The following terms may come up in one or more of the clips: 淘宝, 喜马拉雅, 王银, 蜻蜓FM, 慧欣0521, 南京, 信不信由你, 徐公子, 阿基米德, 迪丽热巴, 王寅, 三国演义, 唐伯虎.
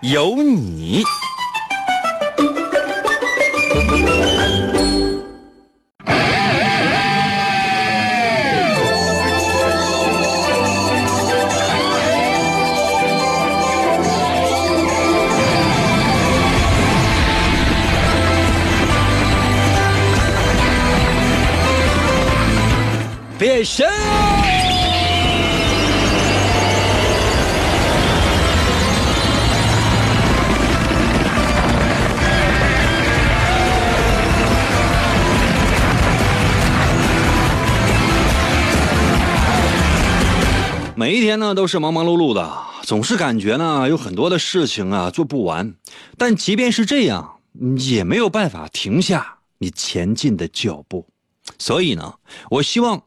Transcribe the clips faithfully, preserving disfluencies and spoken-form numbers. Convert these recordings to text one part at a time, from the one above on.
有你。变身！每一天呢都是忙忙碌碌的，总是感觉呢有很多的事情啊做不完，但即便是这样，也没有办法停下你前进的脚步。所以呢，我希望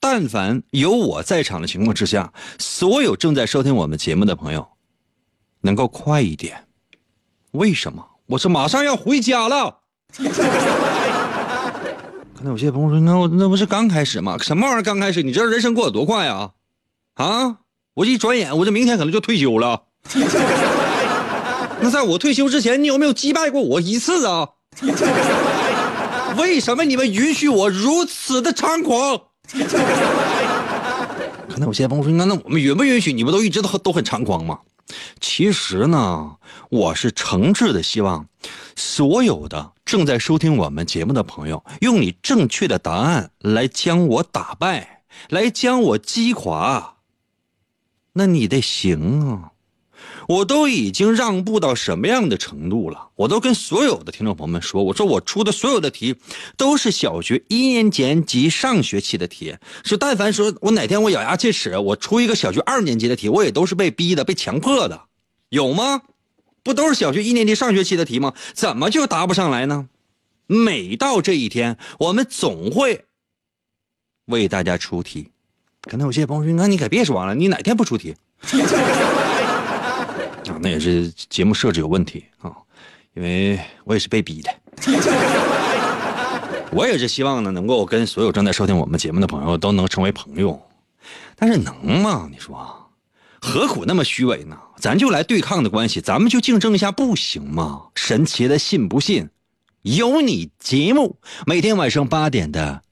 但凡有我在场的情况之下，所有正在收听我们节目的朋友能够快一点。为什么？我是马上要回家了。可能有些朋友说，那那不是刚开始吗？什么玩意儿刚开始？你知道人生过得多快啊啊！我一转眼我这明天可能就退休了。那在我退休之前，你有没有击败过我一次啊？为什么你们允许我如此的猖狂？可能有些朋友说，那我们允不允许？你们都一直都都很猖狂吗？其实呢，我是诚挚的希望所有的正在收听我们节目的朋友，用你正确的答案来将我打败，来将我击垮。那你得行啊，我都已经让步到什么样的程度了？我都跟所有的听众朋友们说，我说我出的所有的题都是小学一年级及上学期的题，是但凡说我哪天我咬牙切齿我出一个小学二年级的题，我也都是被逼的，被强迫的。有吗？不都是小学一年级上学期的题吗？怎么就答不上来呢？每到这一天，我们总会为大家出题。可能有些朋友说，那你可别说完了，你哪天不出题？啊、那也是节目设置有问题啊，因为我也是被逼的。我也是希望呢，能够跟所有正在收听我们节目的朋友都能成为朋友，但是能吗？你说，何苦那么虚伪呢？咱就来对抗的关系，咱们就竞争一下，不行吗？神奇的信不信？有你节目，每天晚上八点的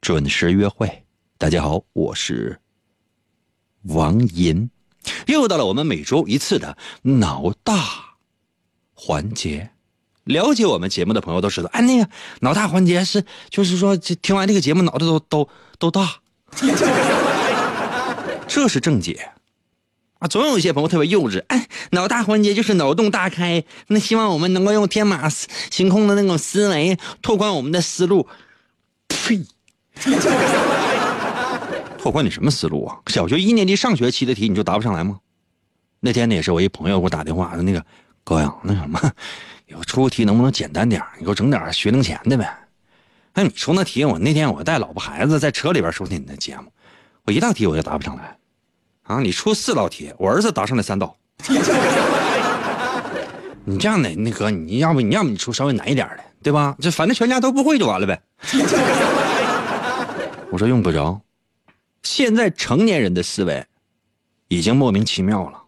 准时约会。大家好，我是王银。又到了我们每周一次的脑大环节，了解我们节目的朋友都知道，哎，那个脑大环节是就是说听完这个节目脑袋都都都大，这是正解啊。总有一些朋友特别幼稚，哎，脑大环节就是脑洞大开，那希望我们能够用天马行空的那种思维拓宽我们的思路。呸！拓宽你什么思路啊？小学一年级上学期的题你就答不上来吗？那天呢也是我一朋友给我打电话说，那个高阳，那什么有出题能不能简单点，你给我整点学龄前的呗。那、哎、你出那题，我那天我带老婆孩子在车里边收听你的节目，我一道题我就答不上来啊！你出四道题，我儿子答上来三道。你这样的那个，你要不你要不你出稍微难一点的，对吧？这反正全家都不会就完了呗。我说用不着。现在成年人的思维已经莫名其妙了，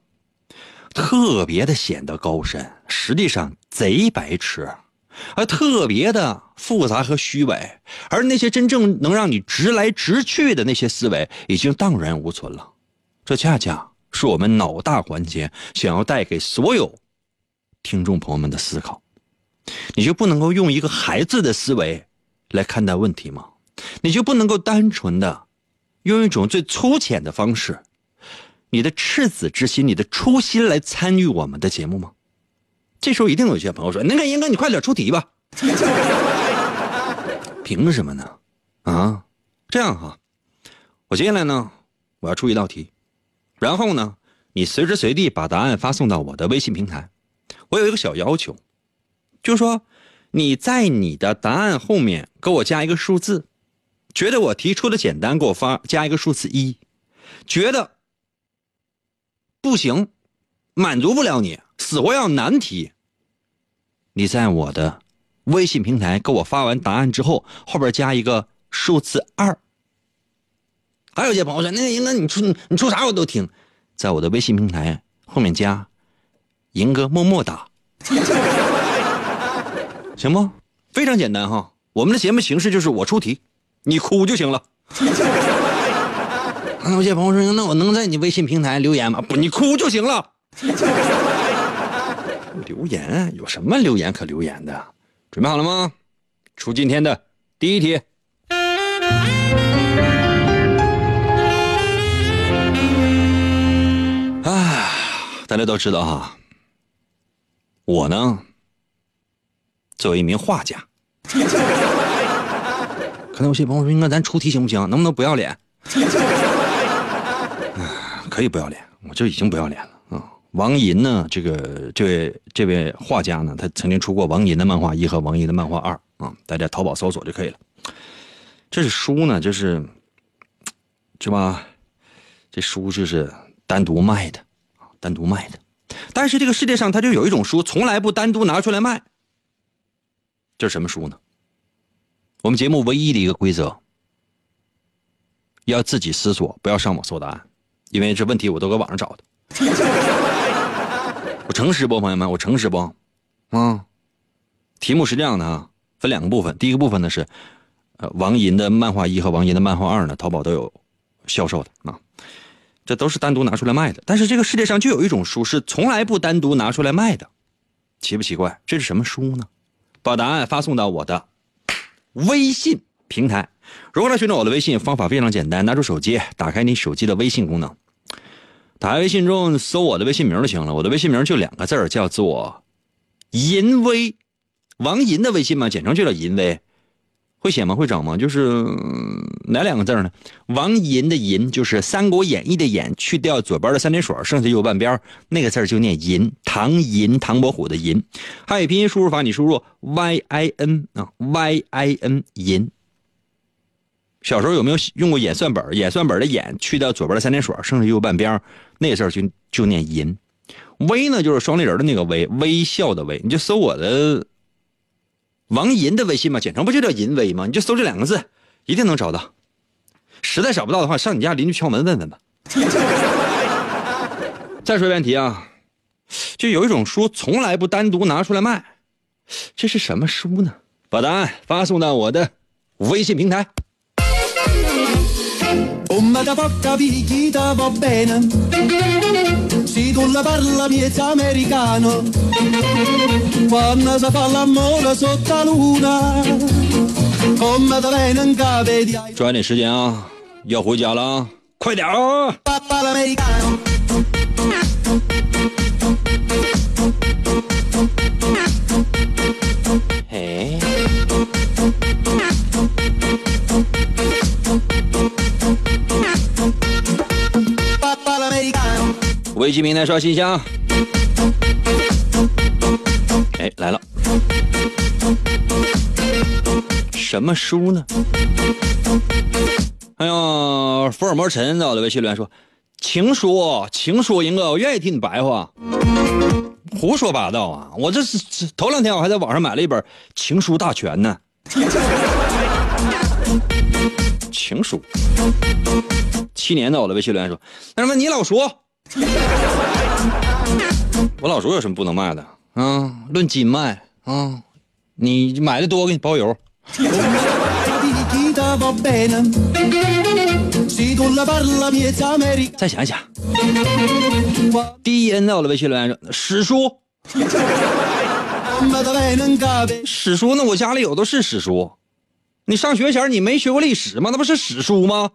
特别的显得高深，实际上贼白痴，而特别的复杂和虚伪，而那些真正能让你直来直去的那些思维已经荡然无存了。这恰恰是我们脑大环节想要带给所有听众朋友们的思考。你就不能够用一个孩子的思维来看待问题吗？你就不能够单纯的用一种最粗浅的方式，你的赤子之心，你的初心来参与我们的节目吗？这时候一定有些朋友说，那个严哥你快点出题吧。凭什么呢？啊，这样哈，我接下来呢我要出一道题，然后呢你随时随地把答案发送到我的微信平台，我有一个小要求，就是说你在你的答案后面给我加一个数字，觉得我提出的简单给我发加一个数字一，觉得不行，满足不了你，死活要难题，你在我的微信平台给我发完答案之后，后边加一个数字二。还有些朋友说，那那你出你出啥我都听，在我的微信平台后面加银哥默默打，行不？非常简单哈，我们的节目形式就是我出题，你哭就行了。有些朋友说，那我能在你微信平台留言吗？不，你哭就行了。留言有什么留言可留言的？准备好了吗？出今天的第一题。啊，大家都知道哈，我呢，作为一名画家，可能有些朋友说，应该咱出题行不行？能不能不要脸？啊、可以不要脸，我就已经不要脸了。王寅呢，这个这位这位画家呢，他曾经出过王寅的漫画一和王寅的漫画二啊，大家淘宝搜索就可以了。这是书呢，就是，是吧？这书就是单独卖的，单独卖的。但是这个世界上，它就有一种书，从来不单独拿出来卖。这是什么书呢？我们节目唯一的一个规则，要自己思索，不要上网搜答案，因为这问题我都搁网上找的。我诚实不，朋友们，我诚实不？啊、嗯，题目是这样的啊，分两个部分。第一个部分呢是，呃，王寅的漫画一和王寅的漫画二呢，淘宝都有销售的啊，这都是单独拿出来卖的。但是这个世界上就有一种书是从来不单独拿出来卖的，奇不奇怪？这是什么书呢？把答案发送到我的微信平台。如何来寻找我的微信？方法非常简单，拿出手机，打开你手机的微信功能。打开微信中搜我的微信名就行了，我的微信名就两个字儿，叫做银威，王银的微信嘛，简称就叫银威。会写吗？会找吗？就是哪两个字呢？王银的银就是《三国演义》的演，去掉左边的三点水，剩下右半边那个字就念银，唐银，唐伯虎的银。汉语拼音输入法，你输入 Y I N 啊 Y I N 银。小时候有没有用过演算本？演算本的演去掉左边的三点水，剩下右半边那个字就就念银。微呢就是双立人的那个微，微笑的微。你就搜我的王银的微信嘛，简称不就叫银微吗？你就搜这两个字，一定能找到。实在找不到的话，上你家邻居敲门问问吧。再说一遍题啊，就有一种书从来不单独拿出来卖，这是什么书呢？把答案发送到我的微信平台。抓紧时间啊，要回家了啊，快点啊！哎，微信平台刷新一下啊！哎，来了，什么书呢？哎呦，福尔摩尘在我的微信留言说：“情书，情书，银哥，我愿意听你白话。”胡说八道啊！我这是头两天我还在网上买了一本《情书大全》呢。情书，七年在我的微信留言说：“那什么，你老叔。”我老叔有什么不能卖的啊？论斤卖啊，你买的多给你包邮。再想一想。第一人到了微信留言说史书，史书呢？我家里有都是史书。你上学前你没学过历史吗？那不是史书吗？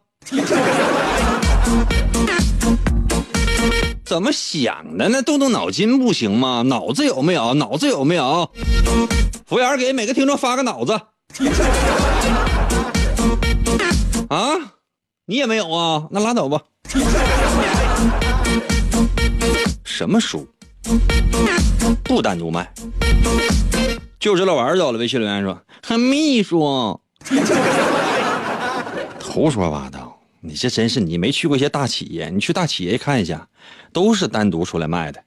怎么想的呢？动动脑筋不行吗？脑子有没有？脑子有没有？服务员给每个听众发个脑子。啊，你也没有啊？那拉倒吧。什么书？不单独卖。就知道玩到了，微信留言说还秘书胡说八道，你这真是，你没去过一些大企业，你去大企业看一下，都是单独出来卖的。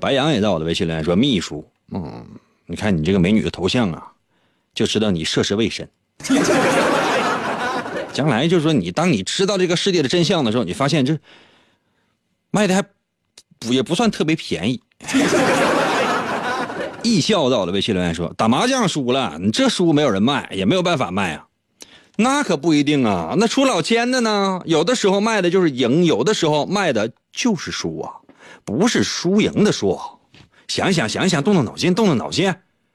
白羊也到我的微信留言说秘书，嗯，你看你这个美女的头像啊，就知道你涉世未深。将来就是说，你当你知道这个世界的真相的时候，你发现这卖的还不也不算特别便宜。易笑到了微信留言说打麻将输了，你这输没有人卖，也没有办法卖啊。那可不一定啊，那出老千的呢，有的时候卖的就是赢，有的时候卖的就是输啊，不是输赢的输。想想想想，动动脑筋，动动脑筋。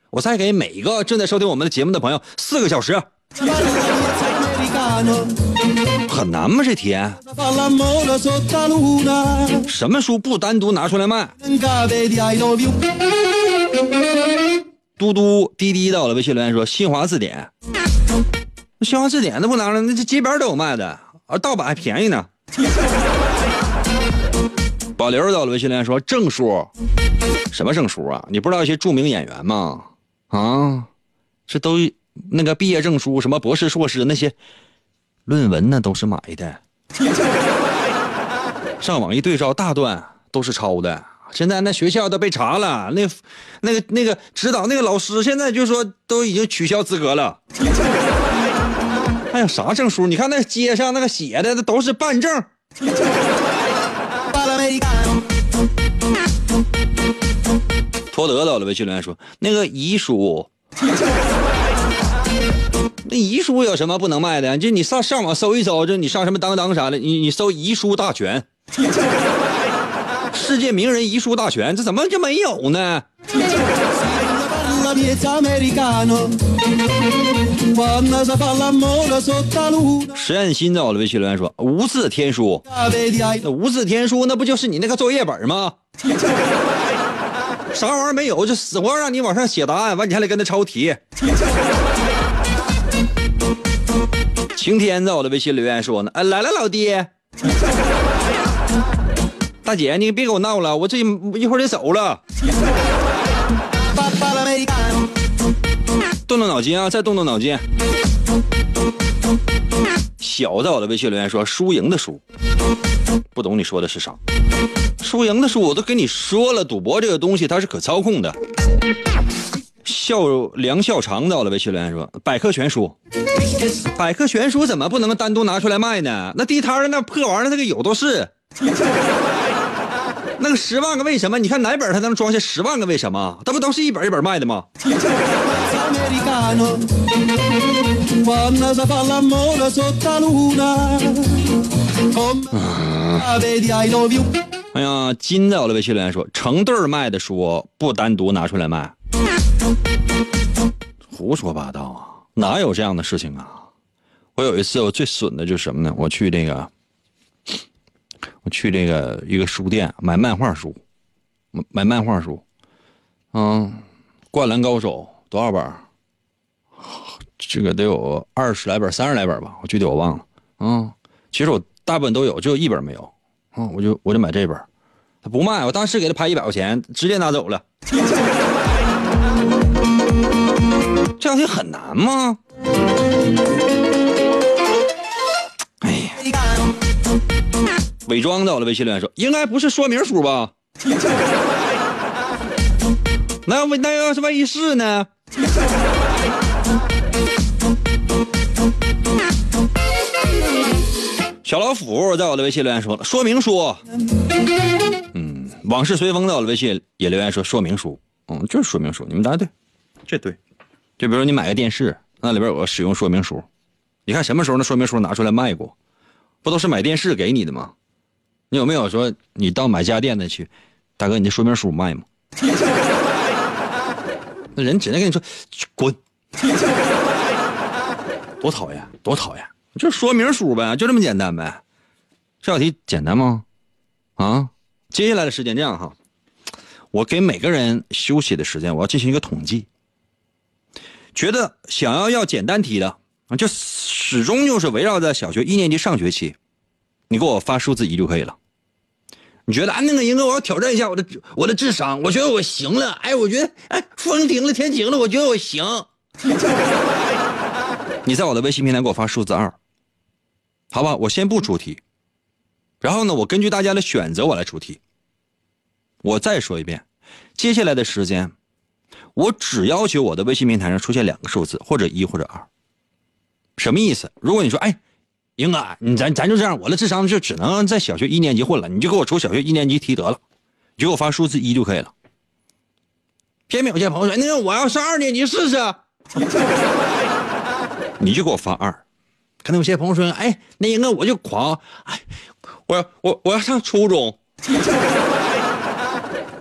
我再给每一个正在收听我们的节目的朋友四个小时。很难吗？这题什么书不单独拿出来卖？嘟嘟滴滴到了微信留言说新华字典，新华字典都不拿了，那这街边都有卖的，而盗版还便宜呢。保留到了微信留言说证书，什么证书啊？你不知道一些著名演员吗？啊，这都那个毕业证书，什么博士硕士那些论文呢，都是买的。上网一对照，大段都是抄的。现在那学校都被查了，那那个那个指导那个老师现在就说都已经取消资格了。哎呀，啥证书？你看那街上那个写的都是办证。托德到了微信留言说那个遗书。那遗书有什么不能卖的？就你上上网搜一搜，就你上什么当当啥的，你你搜遗书大全，世界名人遗书大全，这怎么就没有呢？实验心到了微信留言说无字天书，那无字天书那不就是你那个作业本吗？啥玩意儿没有，就死活让你往上写答案，完你还得跟他抄题。晴天在我的微信留言说呢，啊，来了老爹，大姐你别给我闹了，我这一会儿得走了。动动脑筋啊，再动动脑筋。小在我的微信留言说输赢的输，不懂你说的是啥？输赢的输我都跟你说了，赌博这个东西它是可操控的。笑梁笑长到了微信留言说百科全书，百科全书怎么不能单独拿出来卖呢？那地摊那破玩意儿那个有都是。那个十万个为什么，你看哪本它能装下十万个为什么？它不都是一本一本卖的吗？哎呀，金在我的微信留言说成对卖的书不单独拿出来卖。胡说八道啊，哪有这样的事情啊。我有一次我最损的就是什么呢，我去这个我去这个一个书店买漫画书，买漫画书嗯，灌篮高手多少本，这个得有二十来本三十来本吧，我具体我忘了嗯，其实我大部分都有，只有一本没有嗯，我就我就买这本，他不卖，我当时给他拍一百块钱直接拿走了。这道题很难吗？哎呀，伪装到了微信留言说应该不是说明书吧？那要那要是万一是呢？小老虎在我的微信留言说了说明书，嗯，往事随风到我的微信也留言说说明书，嗯，就是说明书，你们答对，这对。就比如说你买个电视，那里边有个使用说明书，你看什么时候那说明书拿出来卖过？不都是买电视给你的吗？你有没有说你到买家电的去，大哥你这说明书卖吗？那人只能跟你说滚，多讨厌多讨厌，就说明书呗，就这么简单呗。这道题简单吗？啊，接下来的时间这样哈，我给每个人休息的时间，我要进行一个统计。觉得想要要简单题的啊，就始终就是围绕在小学一年级上学期，你给我发数字一就可以了。你觉得啊，那个银哥，我要挑战一下我的我的智商，我觉得我行了，哎，我觉得哎，风停了，天晴了，我觉得我行。你在我的微信平台给我发数字二，好吧，我先不出题，然后呢，我根据大家的选择我来出题。我再说一遍，接下来的时间，我只要求我的微信平台上出现两个数字，或者一或者二。什么意思？如果你说，哎，英哥，你咱咱就这样，我的智商就只能在小学一年级混了，你就给我出小学一年级题得了，你就给我发数字一就可以了。偏偏有些朋友说，那我要上二年级试试。你就给我发二。可能有些朋友说，哎，那英哥我就狂，哎，我我我要上初中。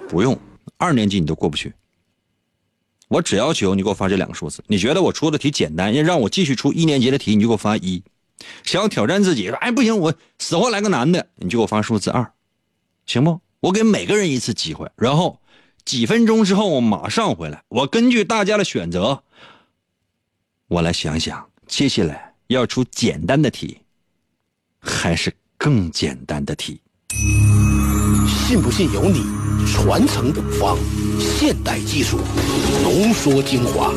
不用，二年级你都过不去。我只要求你给我发这两个数字。你觉得我出的题简单，要让我继续出一年级的题，你就给我发一。想要挑战自己，说哎不行，我死活来个男的，你就给我发数字二，行不？我给每个人一次机会，然后几分钟之后我马上回来，我根据大家的选择，我来想想接下来要出简单的题，还是更简单的题。信不信由你，传承古方，现代技术浓缩精华，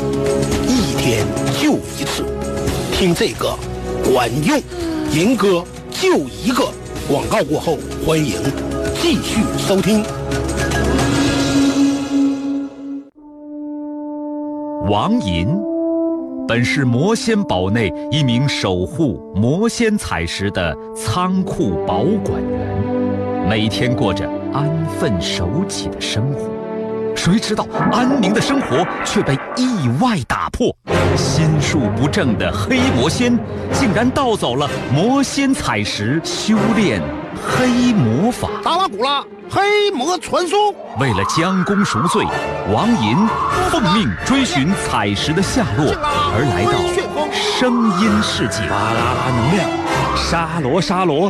一天就一次，听这个管用。银哥就一个广告过后，欢迎继续收听。王银本是魔仙堡内一名守护魔仙彩石的仓库保管员，每天过着安分守己的生活，谁知道安宁的生活却被意外打破，心术不正的黑魔仙竟然盗走了魔仙彩石，修炼黑魔法达拉古拉黑魔传送。为了将功赎罪，王银奉命追寻彩石的下落，而来到声音世界。巴啦啦能量，沙罗沙罗，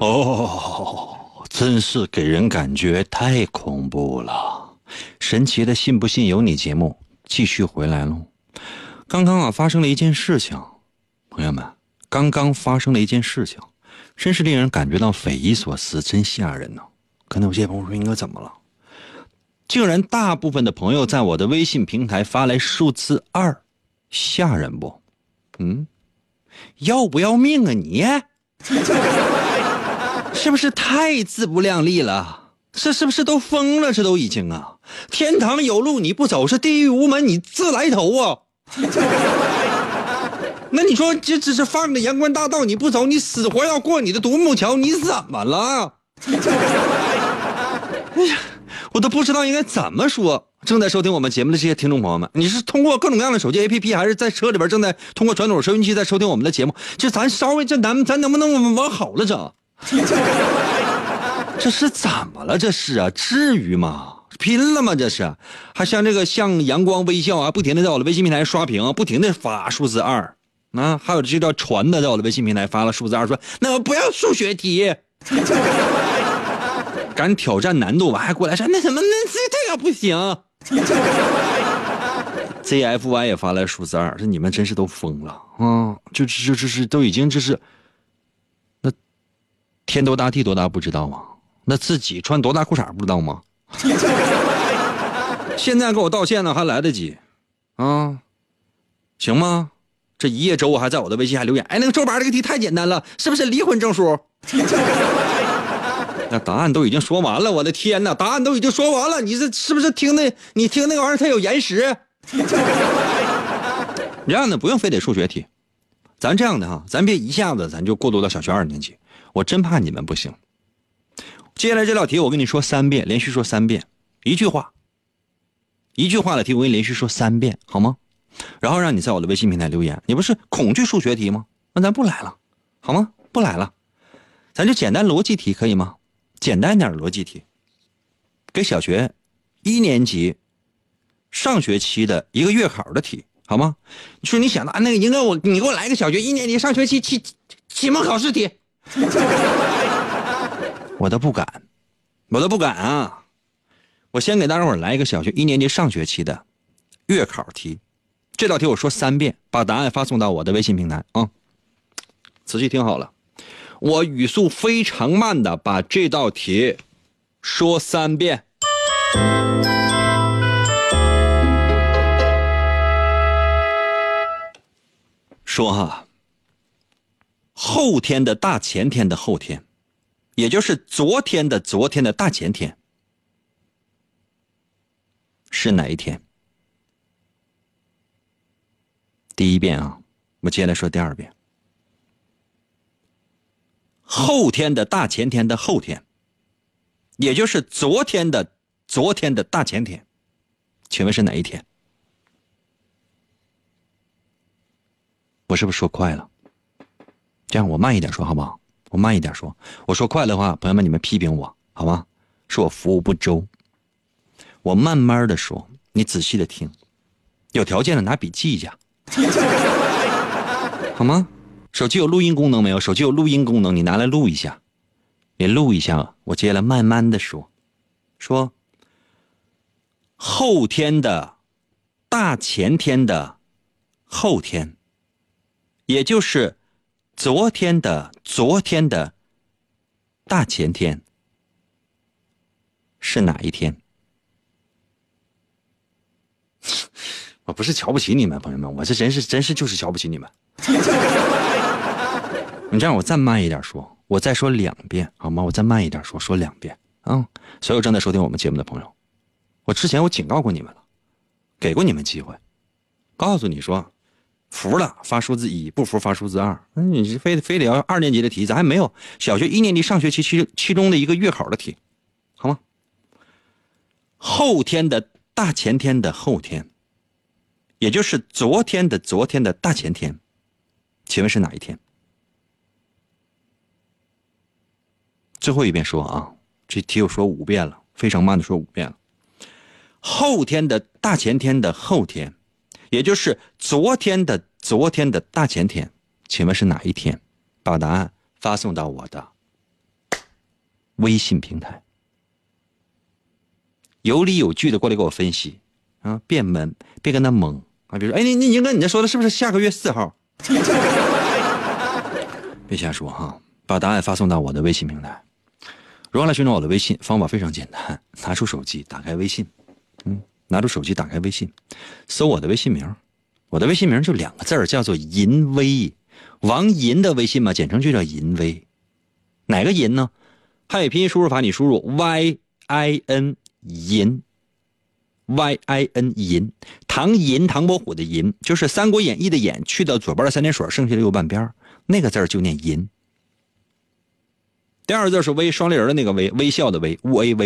哦，真是给人感觉太恐怖了。神奇的信不信由你节目继续回来喽。刚刚啊发生了一件事情，朋友们，刚刚发生了一件事情，真是令人感觉到匪夷所思，真吓人呢、啊。可能有些朋友说应该怎么了，竟然大部分的朋友在我的微信平台发来数字二，吓人不？嗯，要不要命啊你？是不是太自不量力了？这是不是都疯了？这都已经啊，天堂有路你不走，是地狱无门你自来投啊！那你说这只是放着阳关大道你不走，你死活要过你的独木桥，你怎么了？哎呀，我都不知道应该怎么说。正在收听我们节目的这些听众朋友们，你是通过各种各样的手机 A P P， 还是在车里边正在通过传统收音机在收听我们的节目？就咱稍微这咱咱能不能往好了整？这是怎么了？这是啊，至于吗？拼了吗？这是还像这个像阳光微笑啊，不停的在我的微信平台刷屏，不停的发数字二啊，还有这叫传的在我的微信平台发了数字二，说那不要数学题，敢挑战难度吧，还过来说那什么那这这个不行。Z F Y 也发来数字二，这你们真是都疯了啊！就就就是都已经就是。天多大地多大不知道吗？那自己穿多大裤衩不知道吗？现在给我道歉呢还来得及啊，行吗？这一夜周我还在我的微信还留言，哎，那个周八这个题太简单了，是不是离婚证书？那答案都已经说完了，我的天哪，答案都已经说完了，你这是不是听那你听那个玩意儿它有延时？这样的不用非得数学题，咱这样的哈，咱别一下子咱就过渡到小学二年级。我真怕你们不行。接下来这道题我跟你说三遍，连续说三遍，一句话一句话的题我跟你连续说三遍好吗？然后让你在我的微信平台留言。你不是恐惧数学题吗？那咱不来了好吗？不来了。咱就简单逻辑题可以吗？简单点逻辑题，给小学一年级上学期的一个月考的题，好吗？你说你想到啊，那个应该我你给我来个小学一年级上学期期期末考试题，我都不敢，我都不敢啊！我先给大伙来一个小学一年级上学期的月考题，这道题我说三遍，把答案发送到我的微信平台啊、嗯！仔细听好了。我语速非常慢的把这道题说三遍。说哈，后天的大前天的后天，也就是昨天的昨天的大前天，是哪一天？第一遍啊，我接下来说第二遍。后天的大前天的后天，也就是昨天的昨天的大前天，请问是哪一天？我是不是说快了？这样我慢一点说好不好？我慢一点说，我说快的话，朋友们你们批评我好吗？说我服务不周。我慢慢的说，你仔细的听，有条件的拿笔记一下，好吗？手机有录音功能没有？手机有录音功能，你拿来录一下，你录一下。我接下来慢慢的说，说后天的大前天的后天，也就是昨天的昨天的大前天，是哪一天？我不是瞧不起你们，朋友们，我这真是真是就是瞧不起你们。你这样我再慢一点说，我再说两遍好吗？我再慢一点说，说两遍啊、嗯！所有正在收听我们节目的朋友，我之前我警告过你们了，给过你们机会，告诉你说服了发数字一，不服发数字二。嗯、你非非得要二年级的题，咱还没有小学一年级上学期期期中的一个月考的题，好吗？后天的大前天的后天，也就是昨天的昨天的大前天，请问是哪一天？最后一遍说啊，这题我说五遍了，非常慢的说五遍了。后天的大前天的后天，也就是昨天的昨天的大前天，请问是哪一天？把答案发送到我的微信平台，有理有据的过来给我分析啊，别蒙，别跟他蒙啊。比如说，哎，你你宁哥，你这说的是不是下个月四号？别瞎说哈、啊，把答案发送到我的微信平台。如何来寻找我的微信？方法非常简单，拿出手机，打开微信，嗯，拿出手机，打开微信，搜我的微信名。我的微信名就两个字儿，叫做银威，王银的微信嘛，简称就叫银威。哪个银呢？汉语拼音输入法，你输入 y i n 银 y i n 银，唐银，唐伯虎的银，就是《三国演义》的演，去掉左边的三点水，剩下的右半边那个字儿就念银。第二字是微，双立人的那个微，微笑的微， w a v w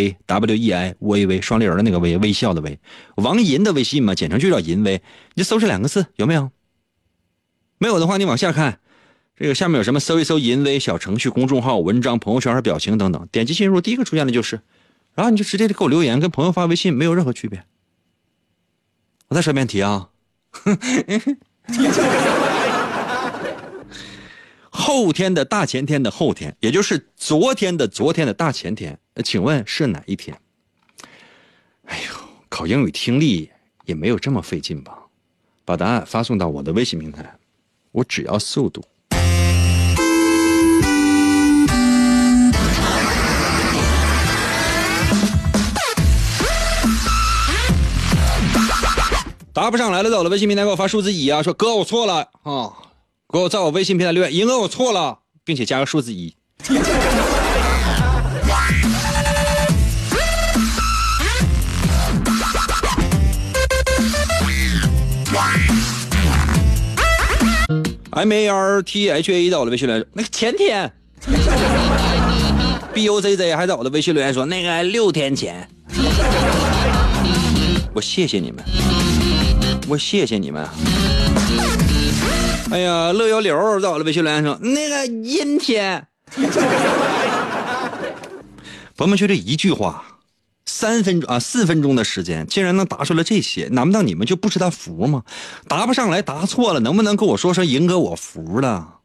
e i w a v， 双立人的那个微，微笑的微。王银的微信嘛，简称就叫银微。你就搜这两个字，有没有？没有的话，你往下看，这个下面有什么？搜一搜银微小程序、公众号、文章、朋友圈和表情等等。点击进入，第一个出现的就是，然后你就直接给我留言，跟朋友发微信没有任何区别。我再说一遍题啊。后天的大前天的后天，也就是昨天的昨天的大前天，请问是哪一天？哎呦，考英语听力也没有这么费劲吧？把答案发送到我的微信平台，我只要速度。答不上来了，到了微信平台给我发数字一啊！说哥，我错了啊。哦，给我在我微信平台留言，银哥我错了，并且加个数字一。M A R T H A 到我的微信留言，那个前天。B O Z Z 还在我的微信留言说那个六天前。我谢谢你们，我谢谢你们。哎呀，乐悠流在我的微信留言说那个阴天。朋友们，就这一句话，三分钟啊四分钟的时间，竟然能答出来这些，难道你们就不知道服吗？答不上来，答错了，能不能跟我说说赢哥我服了？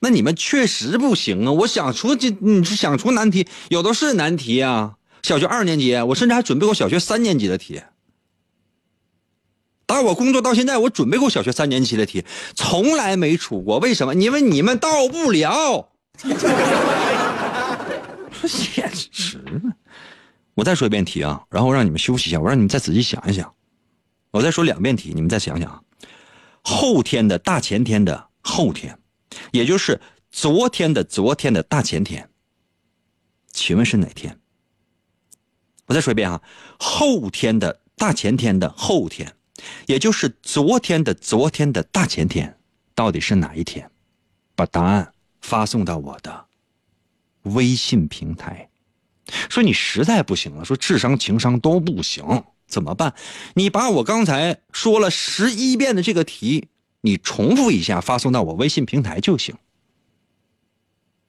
那你们确实不行啊！我想出这，你想出难题，有的是难题啊！小学二年级，我甚至还准备过小学三年级的题。打我工作到现在，我准备过小学三年级的题，从来没出过。为什么？因为你们到不了。简直！我再说一遍题啊，然后让你们休息一下，我让你们再仔细想一想。我再说两遍题，你们再想想。后天的大前天的后天。也就是昨天的昨天的大前天，请问是哪天？我再说一遍啊，后天的大前天的后天，也就是昨天的昨天的大前天，到底是哪一天？把答案发送到我的微信平台。说你实在不行了，说智商情商都不行，怎么办？你把我刚才说了十一遍的这个题你重复一下发送到我微信平台就行。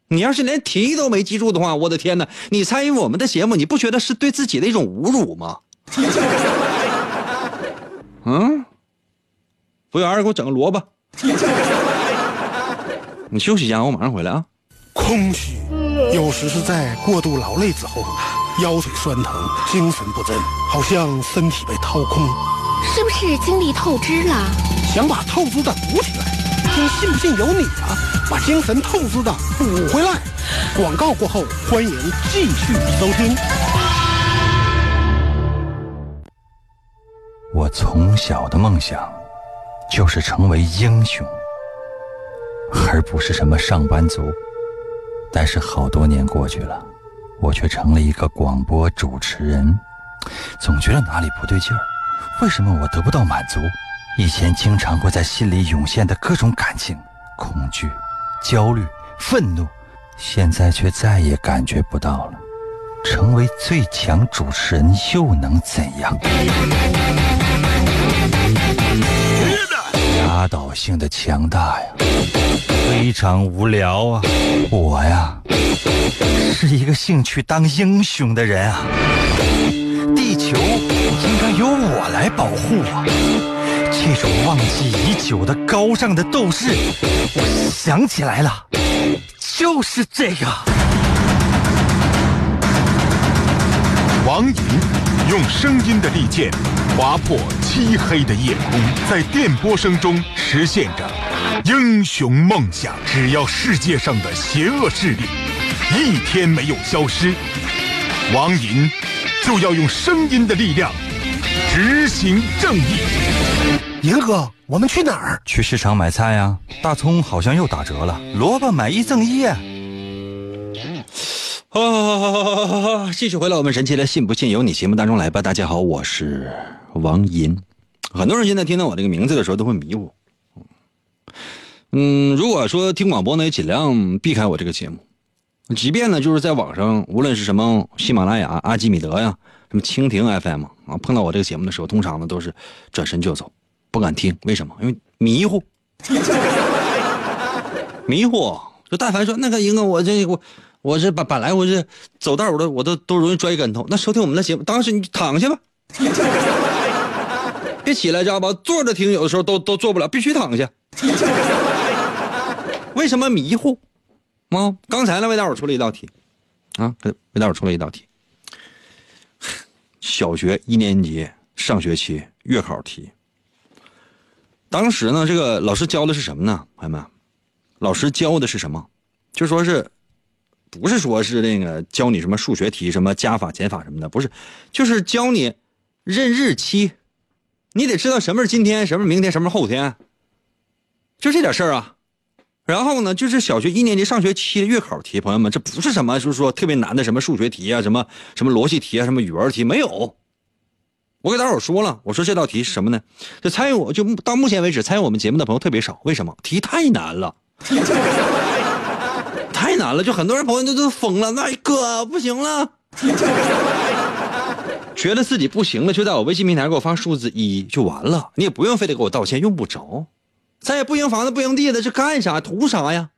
你要是连题都没记住的话，我的天哪，你参与我们的节目，你不觉得是对自己的一种侮辱吗？嗯，服务员给我整个萝卜。你休息一下，我马上回来啊。空虚有时是在过度劳累之后，腰腿酸疼，精神不振，好像身体被掏空。是不是精力透支了？想把透支的补起来，听信不信由你啊！把精神透支的补回来。广告过后，欢迎继续收听。我从小的梦想就是成为英雄，而不是什么上班族。但是好多年过去了，我却成了一个广播主持人，总觉得哪里不对劲儿。为什么我得不到满足？以前经常会在心里涌现的各种感情，恐惧、焦虑、愤怒，现在却再也感觉不到了。成为最强主持人又能怎样？压倒性的强大呀，非常无聊啊！我呀，是一个兴趣当英雄的人啊！地球应该由我来保护啊！这种忘记已久的高尚的斗志，我想起来了，就是这个。王莹用声音的利剑划破漆黑的夜空，在电波声中实现着英雄梦想。只要世界上的邪恶势力一天没有消失，王莹就要用声音的力量执行正义。银哥，我们去哪儿？去市场买菜呀、啊、大葱好像又打折了，萝卜买一赠一啊。好好好好好好好，继续回来我们神奇的信不信由你节目当中来吧。大家好，我是王银。很多人现在听到我这个名字的时候都会迷糊。嗯，如果说听广播呢，也尽量避开我这个节目。即便呢就是在网上，无论是什么喜马拉雅、阿基米德呀、什么蜻蜓 F M 啊，碰到我这个节目的时候，通常呢都是转身就走，不敢听。为什么？因为迷糊。迷糊，就但凡说那个应该我这我我是本本来我是走道我都我都都容易摔跟头，那收听我们的节目，当时你躺下吧，别起来，知道吧？坐着听有的时候都都坐不了，必须躺下。为什么迷糊？哦、刚才呢魏大伙出了一道题啊，魏大伙出了一道题，小学一年级上学期月考题。当时呢这个老师教的是什么呢？朋友们，老师教的是什么？就说是不是说是那个教你什么数学题什么加法减法什么的，不是，就是教你认日期，你得知道什么是今天，什么是明天，什么是后天，就这点事儿啊。然后呢，就是小学一年级上学期的月考题，朋友们，这不是什么就是说特别难的什么数学题啊，什么什么逻辑题啊，什么语文题，没有。我给大伙说了，我说这道题是什么呢？就参与我就到目前为止参与我们节目的朋友特别少，为什么？题太难了，太难了，就很多人朋友就都疯了，那哥不行了，觉得自己不行了，就在我微信平台给我发数字一就完了，你也不用非得给我道歉，用不着。咱也不赢房子不赢地的，这干啥图啥呀？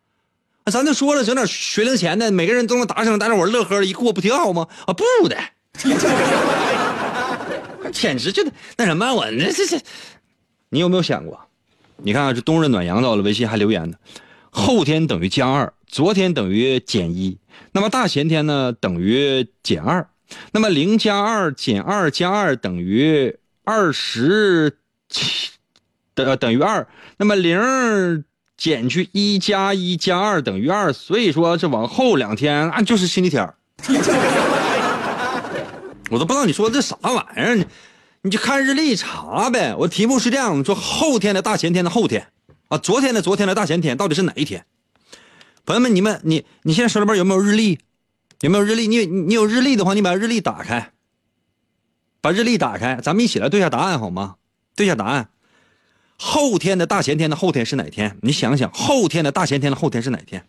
啊、咱就说了，整点学龄前的，每个人都能打赏，但是我乐呵一过不挺好吗？啊，不的，简直就那什么，我那这这，你有没有想过？你看看这冬日暖阳到了，微信还留言呢，后天等于加二，昨天等于减一，那么大前天呢等于减二，那么零加二减二加二等于二十七，等等于二，那么零。减去一加一加二等于二，所以说这往后两天啊就是星期天。我都不知道你说这啥玩意儿，你就看日历查呗。我题目是这样，说后天的大前天的后天啊，昨天的昨天的大前天到底是哪一天？朋友们，你们你你现在手里边有没有日历？有没有日历？你你有日历的话，你把日历打开，把日历打开，咱们一起来对下答案好吗？对下答案。后天的大前天的后天是哪天？你想想，后天的大前天的后天是哪天？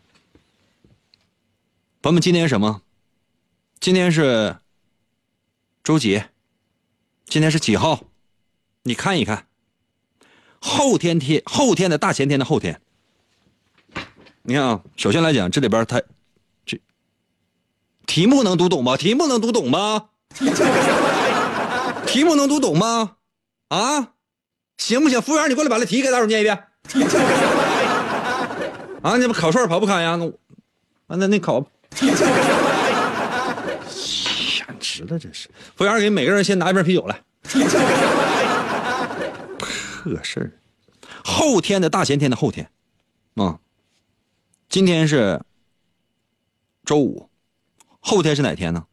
朋友们，今天是什么？今天是周几？今天是几号？你看一看，后天天后天的大前天的后天。你看啊，首先来讲，这里边它这题目能读懂吗？题目能读懂吗？题目能读懂吗？啊？行不行？服务员，你过来把这题给大伙念一遍。啊，你不烤串跑不烤呀？啊，那那烤。简直了，真是！服务员，给每个人先拿一瓶啤酒来。破事儿！后天的大前天的后天，啊、嗯，今天是周五，后天是哪天呢？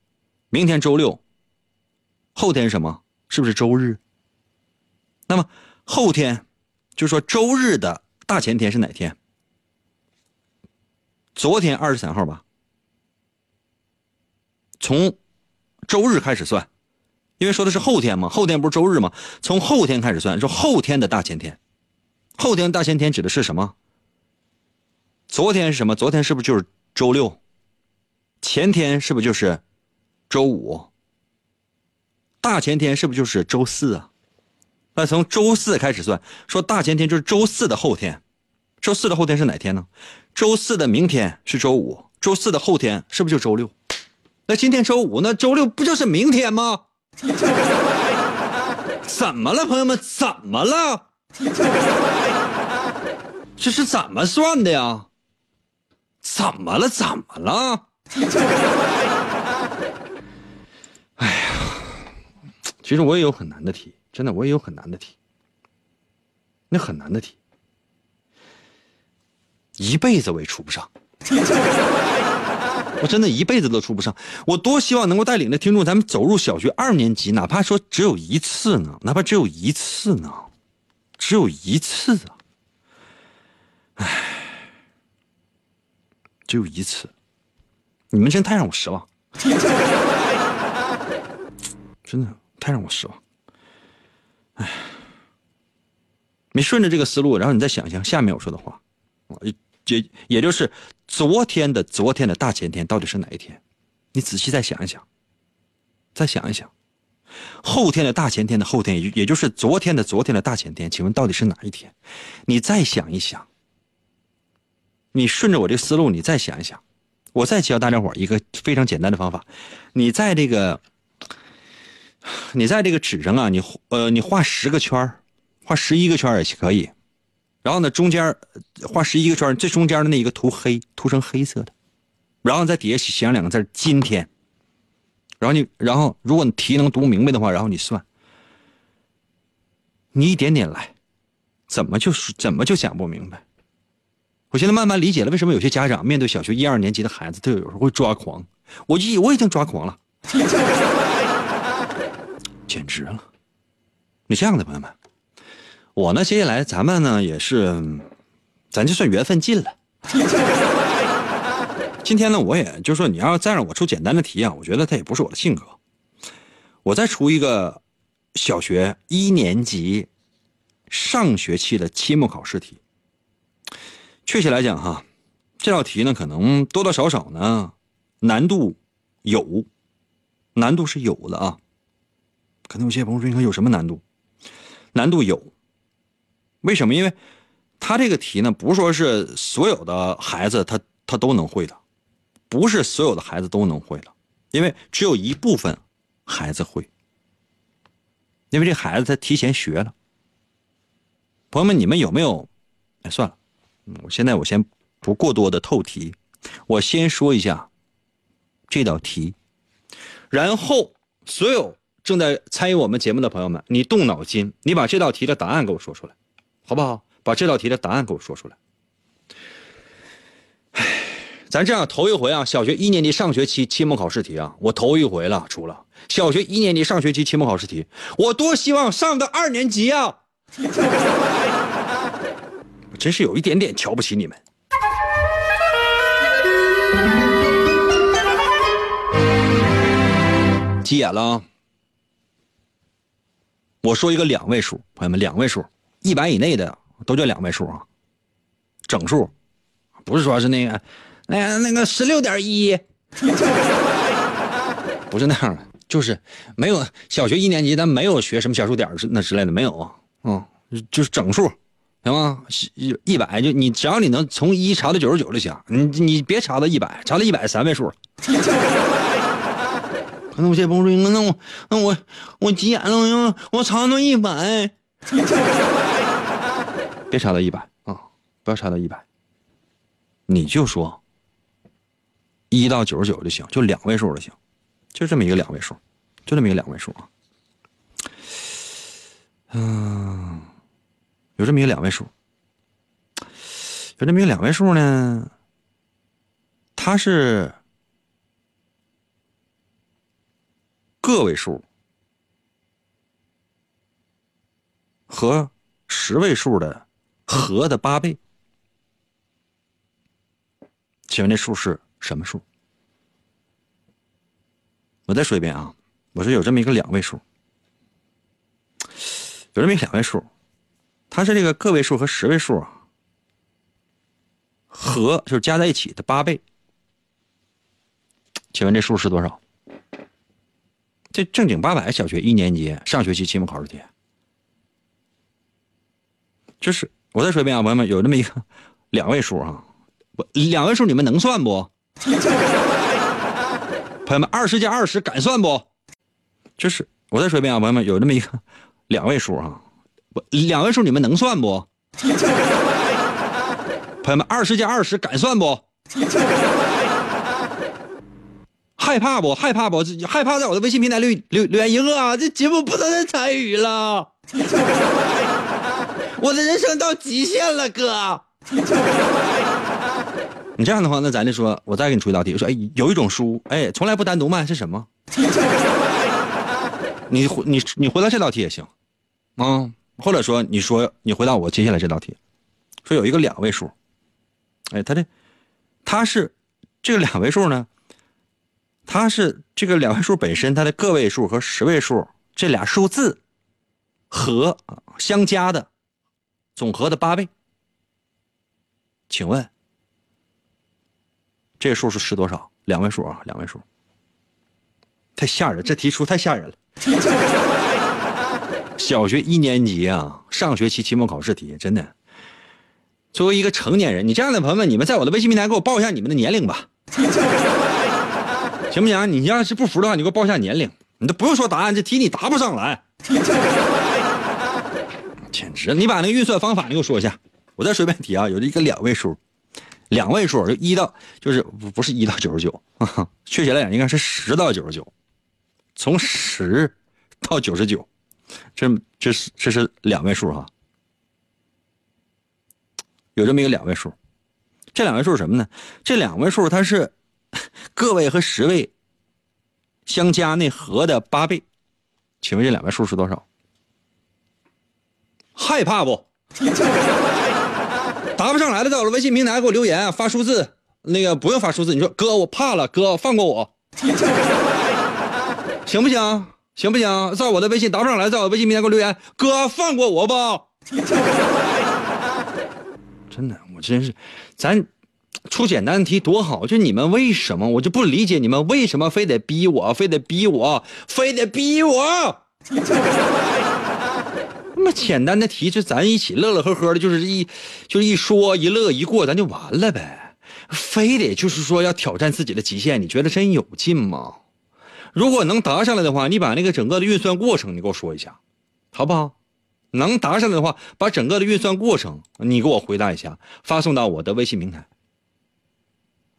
明天周六，后天什么？是不是周日？那么。后天就是说周日的大前天是哪天？昨天二十三号吧。从周日开始算，因为说的是后天嘛，后天不是周日嘛，从后天开始算，说后天的大前天。后天大前天指的是什么？昨天是什么？昨天是不是就是周六？前天是不是就是周五？大前天是不是就是周四啊？那从周四开始算，说大前天就是周四的后天。周四的后天是哪天呢？周四的明天是周五，周四的后天是不是就周六？那今天周五，那周六不就是明天吗？怎么了，朋友们？怎么了？这是怎么算的呀？怎么了？怎么了？哎呀，其实我也有很难的题。真的，我也有很难的题，那很难的题，一辈子我也出不上，我真的一辈子都出不上。我多希望能够带领着听众，咱们走入小学二年级，哪怕说只有一次呢，哪怕只有一次呢，只有一次啊！唉，只有一次，你们真太让我失望，真的太让我失望。哎，你顺着这个思路，然后你再想想下面我说的话，也也就是昨天的昨天的大前天到底是哪一天？你仔细再想一想，再想一想，后天的大前天的后天，也就是昨天的昨天的大前天，请问到底是哪一天？你再想一想，你顺着我这个思路，你再想一想，我再教大家伙一个非常简单的方法，你在这个。你在这个纸上啊，你呃，你画十个圈儿，画十一个圈儿也可以。然后呢，中间画十一个圈儿，最中间的那一个涂黑，涂成黑色的。然后在底下写上两个字“今天”。然后你，然后如果你题能读明白的话，然后你算，你一点点来，怎么就怎么就想不明白？我现在慢慢理解了，为什么有些家长面对小学一二年级的孩子，他有时候会抓狂。我已我已经抓狂了。简直了！你这样的朋友们，我呢接下来咱们呢也是，咱就算缘分尽了。今天呢，我也就是说，你要再让我出简单的题啊，我觉得它也不是我的性格。我再出一个小学一年级上学期的期末考试题。确切来讲哈，这道题呢可能多多少少呢难度有，难度是有的啊。可能有些朋友说：“你看有什么难度？难度有，为什么？因为他这个题呢，不是说是所有的孩子他他都能会的，不是所有的孩子都能会的，因为只有一部分孩子会，因为这孩子他提前学了。朋友们，你们有没有，哎，算了，我现在我先不过多的透题，我先说一下这道题，然后所有正在参与我们节目的朋友们，你动脑筋，你把这道题的答案给我说出来，好不好？把这道题的答案给我说出来。唉，咱这样，头一回啊，小学一年级上学期期末考试题啊，我头一回了，出了小学一年级上学期期末考试题，我多希望上到二年级啊！我真是有一点点瞧不起你们。急眼了啊！我说一个两位数，朋友们，两位数，一百以内的都叫两位数啊，整数，不是说是那个，哎呀，那个十六点一，不是那样的，就是没有小学一年级，咱没有学什么小数点那之类的，没有啊，嗯，就是整数，行吗？一百就你只要你能从一查到九十九就行，你你别查到一百，查到一百三位数。那我这不是，那我那我我急眼了，我查到一百，别查到一百啊，不要查到一百，你就说一到九十九就行，就两位数就行，就这么一个两位数，就这么一个两位数啊，嗯，有这么一个两位数，有这么一个两位数呢，它是个位数和十位数的和的八倍，请问这数是什么数？我再说一遍啊，我说有这么一个两位数，有这么一个两位数，它是这个个位数和十位数啊，和就是加在一起的八倍，请问这数是多少？这正经八百小学一年级上学期期末考试题，就是我再说一遍啊，朋友们，有这么一个两位数啊，两位数你们能算不？朋友们，二十加二十敢算不？就是我再说一遍啊，朋友们，有这么一个两位数啊，两位数你们能算不？朋友们，二十加二十敢算不？害怕不？害怕不？害怕在我的微信平台留留留言一个啊！这节目不能再参与了，我的人生到极限了，哥。你这样的话，那咱就说，我再给你出一道题，说，哎，有一种书，哎，从来不单独卖，是什么？你你你回答这道题也行，啊、嗯，或者说你说你回答我接下来这道题，说有一个两位数，哎，他这他是这个两位数呢？它是这个两位数本身，它的个位数和十位数这俩数字和相加的总和的八倍，请问这个数是是多少？两位数啊，两位数，太吓人，这题出太吓人了。小学一年级啊，上学期期末考试题，真的。作为一个成年人，你这样的朋友们，你们在我的微信平台给我报一下你们的年龄吧。行不行？你要是不服的话，你给我报一下年龄。你都不用说答案，这题你答不上来，简直！你把那个运算方法你给我说一下。我再随便提啊，有一个两位数，两位数就一到，就是不是一到九十九，确切来讲应该是十到九十九，从十到九十九，这这是这是两位数哈。有这么一个两位数，这两位数是什么呢？这两位数它是个位和十位相加内和的八倍，请问这两位数是多少？害怕不？答不上来了，到了微信平台给我留言，发数字，那个不用发数字，你说哥我怕了，哥放过我，行不行？行不行？在我的微信答不上来，在我的微信平台给我留言，哥放过我吧。真的，我真是，咱。出简单题多好，就你们为什么，我就不理解你们为什么非得逼我，非得逼我，非得逼我。那么简单的题，就咱一起乐乐呵呵的，就是一就是一说一乐一过，咱就完了呗。非得就是说要挑战自己的极限，你觉得真有劲吗？如果能答上来的话，你把那个整个的运算过程你给我说一下，好不好？能答上来的话，把整个的运算过程你给我回答一下，发送到我的微信平台。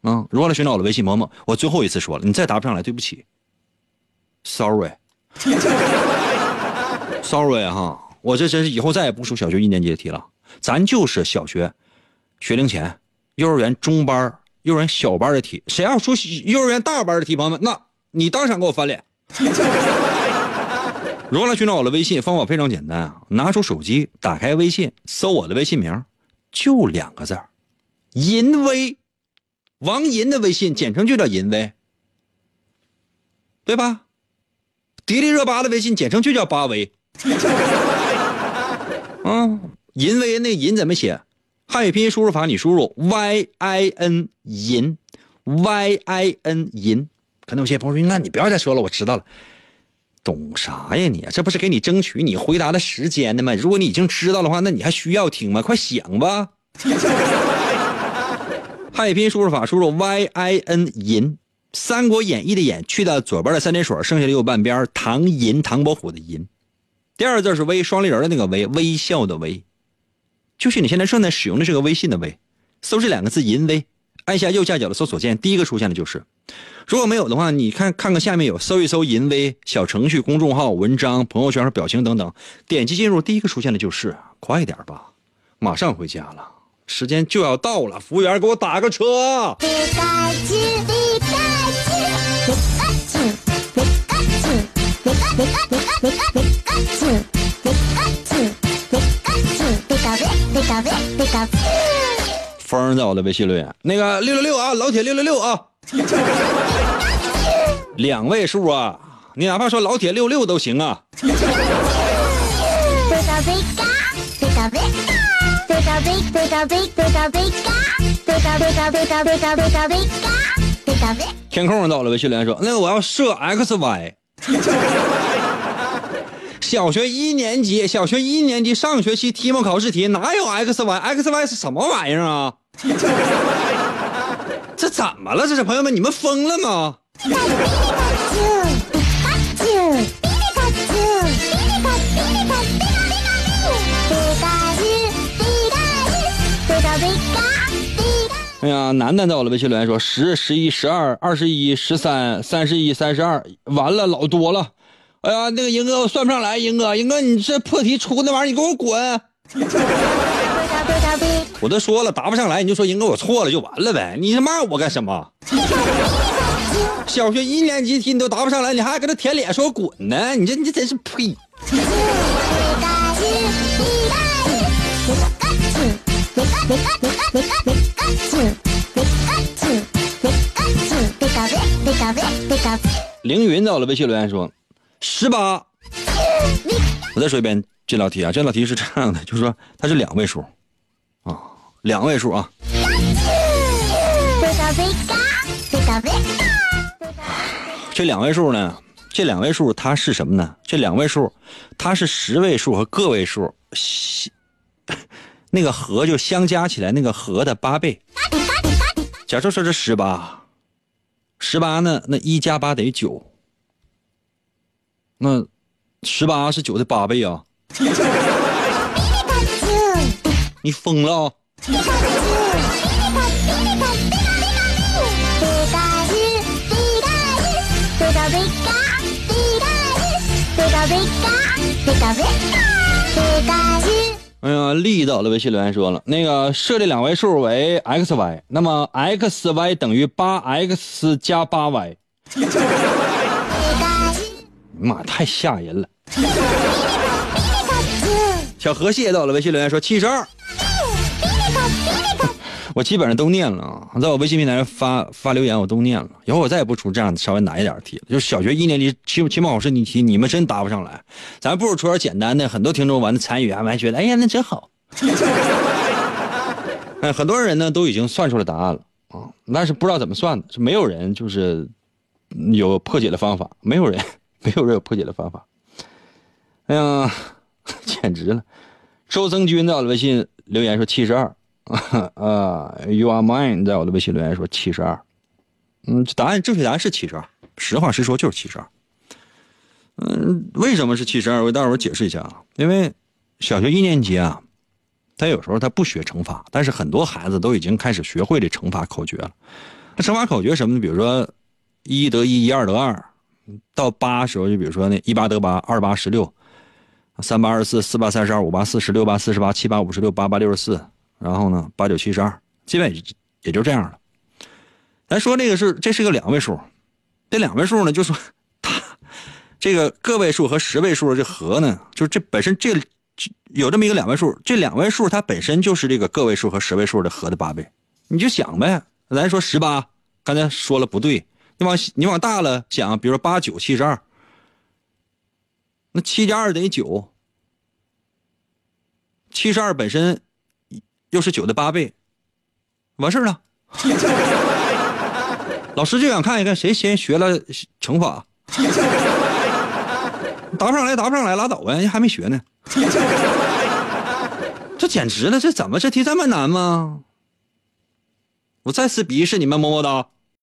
嗯，如何来寻找我的微信萌萌？我最后一次说了，你再答不上来，对不起 ，sorry，sorry Sorry, 哈，我这真是以后再也不出小学一年级的题了，咱就是小学学龄前、幼儿园中班、幼儿园小班的题，谁要出幼儿园大班的题，朋友们，那你当场给我翻脸。如何来寻找我的微信？方法非常简单啊，拿出手机，打开微信，搜我的微信名，就两个字，淫威。王银的微信简称就叫银威，对吧？迪丽热巴的微信简称就叫巴威。嗯，银威那银怎么写？汉语拼音输入法你输入 Y I N 银 Y I N 银。可能有些朋友说，那你不要再说了，我知道了。懂啥呀你？这不是给你争取你回答的时间的吗？如果你已经知道的话，那你还需要听吗？快想吧。汉语拼音输入法输入 Y I N 银，三国演义的演去到左边的三点水，剩下的右半边唐寅，唐伯虎的寅。第二字是微，双立人的那个微，微笑的微，就是你现在正在使用的这个微信的微。搜这两个字寅微，按下右下角的搜索键，第一个出现的就是。如果没有的话，你看看看下面有搜一搜寅微小程序、公众号、文章、朋友圈和表情等等，点击进入，第一个出现的就是。快点吧，马上回家了。时间就要到了，服务员给我打个车。风在我的微信留言，那个六六六啊，老铁六六六啊，两位数啊，你哪怕说老铁六六都行啊。天空人到了，微信留言说：“那个我要设 X Y。”小学一年级，小学一年级上学期期末考试题哪有 X Y？X Y 是什么玩意儿啊？这怎么了？这是朋友们，你们疯了吗？哎呀，楠楠在我的微信留言说十、十一、十二、二十一、十三、三十一、三十二，完了老多了。哎呀，那个英哥我算不上来，英哥，英哥你这破题出那玩意儿，你给我滚！我都说了答不上来，你就说英哥我错了就完了呗，你骂我干什么？小学一年级题你都答不上来，你还跟他舔脸说滚呢？你这你这真是呸！凌云到了微信留言说十八，我再说一遍这道题啊，这道题是这样的，就是说它是两位数啊，两位数啊。这两位数呢，这两位数它是什么呢？这两位数它是十位数和个位数那个和就相加起来那个和的八倍。假设说这十八，十八呢，那一加八等于九，那十八是九的八倍啊！你疯了啊！哎呀，力到了微信留言说了，那个设定两位数为 X Y， 那么 X Y 等于 八 X 加 八 Y。 妈太吓人了。小河蟹到了微信留言说七十二，我基本上都念了，在我微信平台发发留言我都念了，以后我再也不出这样稍微难一点题了，就是小学一年级期期末考试你题，你们真答不上来，咱不如出点简单的，很多听众玩的参与还蛮觉得哎呀那真好。哎，很多人呢都已经算出了答案了啊，但是不知道怎么算的，是没有人就是有破解的方法，没有人没有人有破解的方法。哎呀，简直了！周增军在我的微信留言说七十二。啊 ，You are mine， 在我的微信留言说七十二，嗯，答案正确答案是七十二，实话实说就是七十二。嗯，为什么是七十二？我待会儿解释一下啊，因为小学一年级啊，他有时候他不学乘法，但是很多孩子都已经开始学会这乘法口诀了。那乘法口诀什么的，比如说一得一，一二得二，到八时候就比如说那一八得八，二八十六，三八二四，四八三十二，五八四十，六八四十八，七八五十六，八八六十四。然后呢，八九七十二，基本也就这样了。咱说这个是，这是个两位数，这两位数呢，就说它这个个位数和十位数这和呢，就这本身这有这么一个两位数，这两位数它本身就是这个个位数和十位数的和的八倍。你就想呗，咱说十八，刚才说了不对，你往你往大了想，比如说八九七十二，那七加二等于九，七十二本身。又是九的八倍，完事儿了。老师就想看一看谁先学了乘法，答不上来答不上来拉倒呗，还没学呢。这简直了，这怎么这题这么难吗？我再次鄙视你们，么么哒。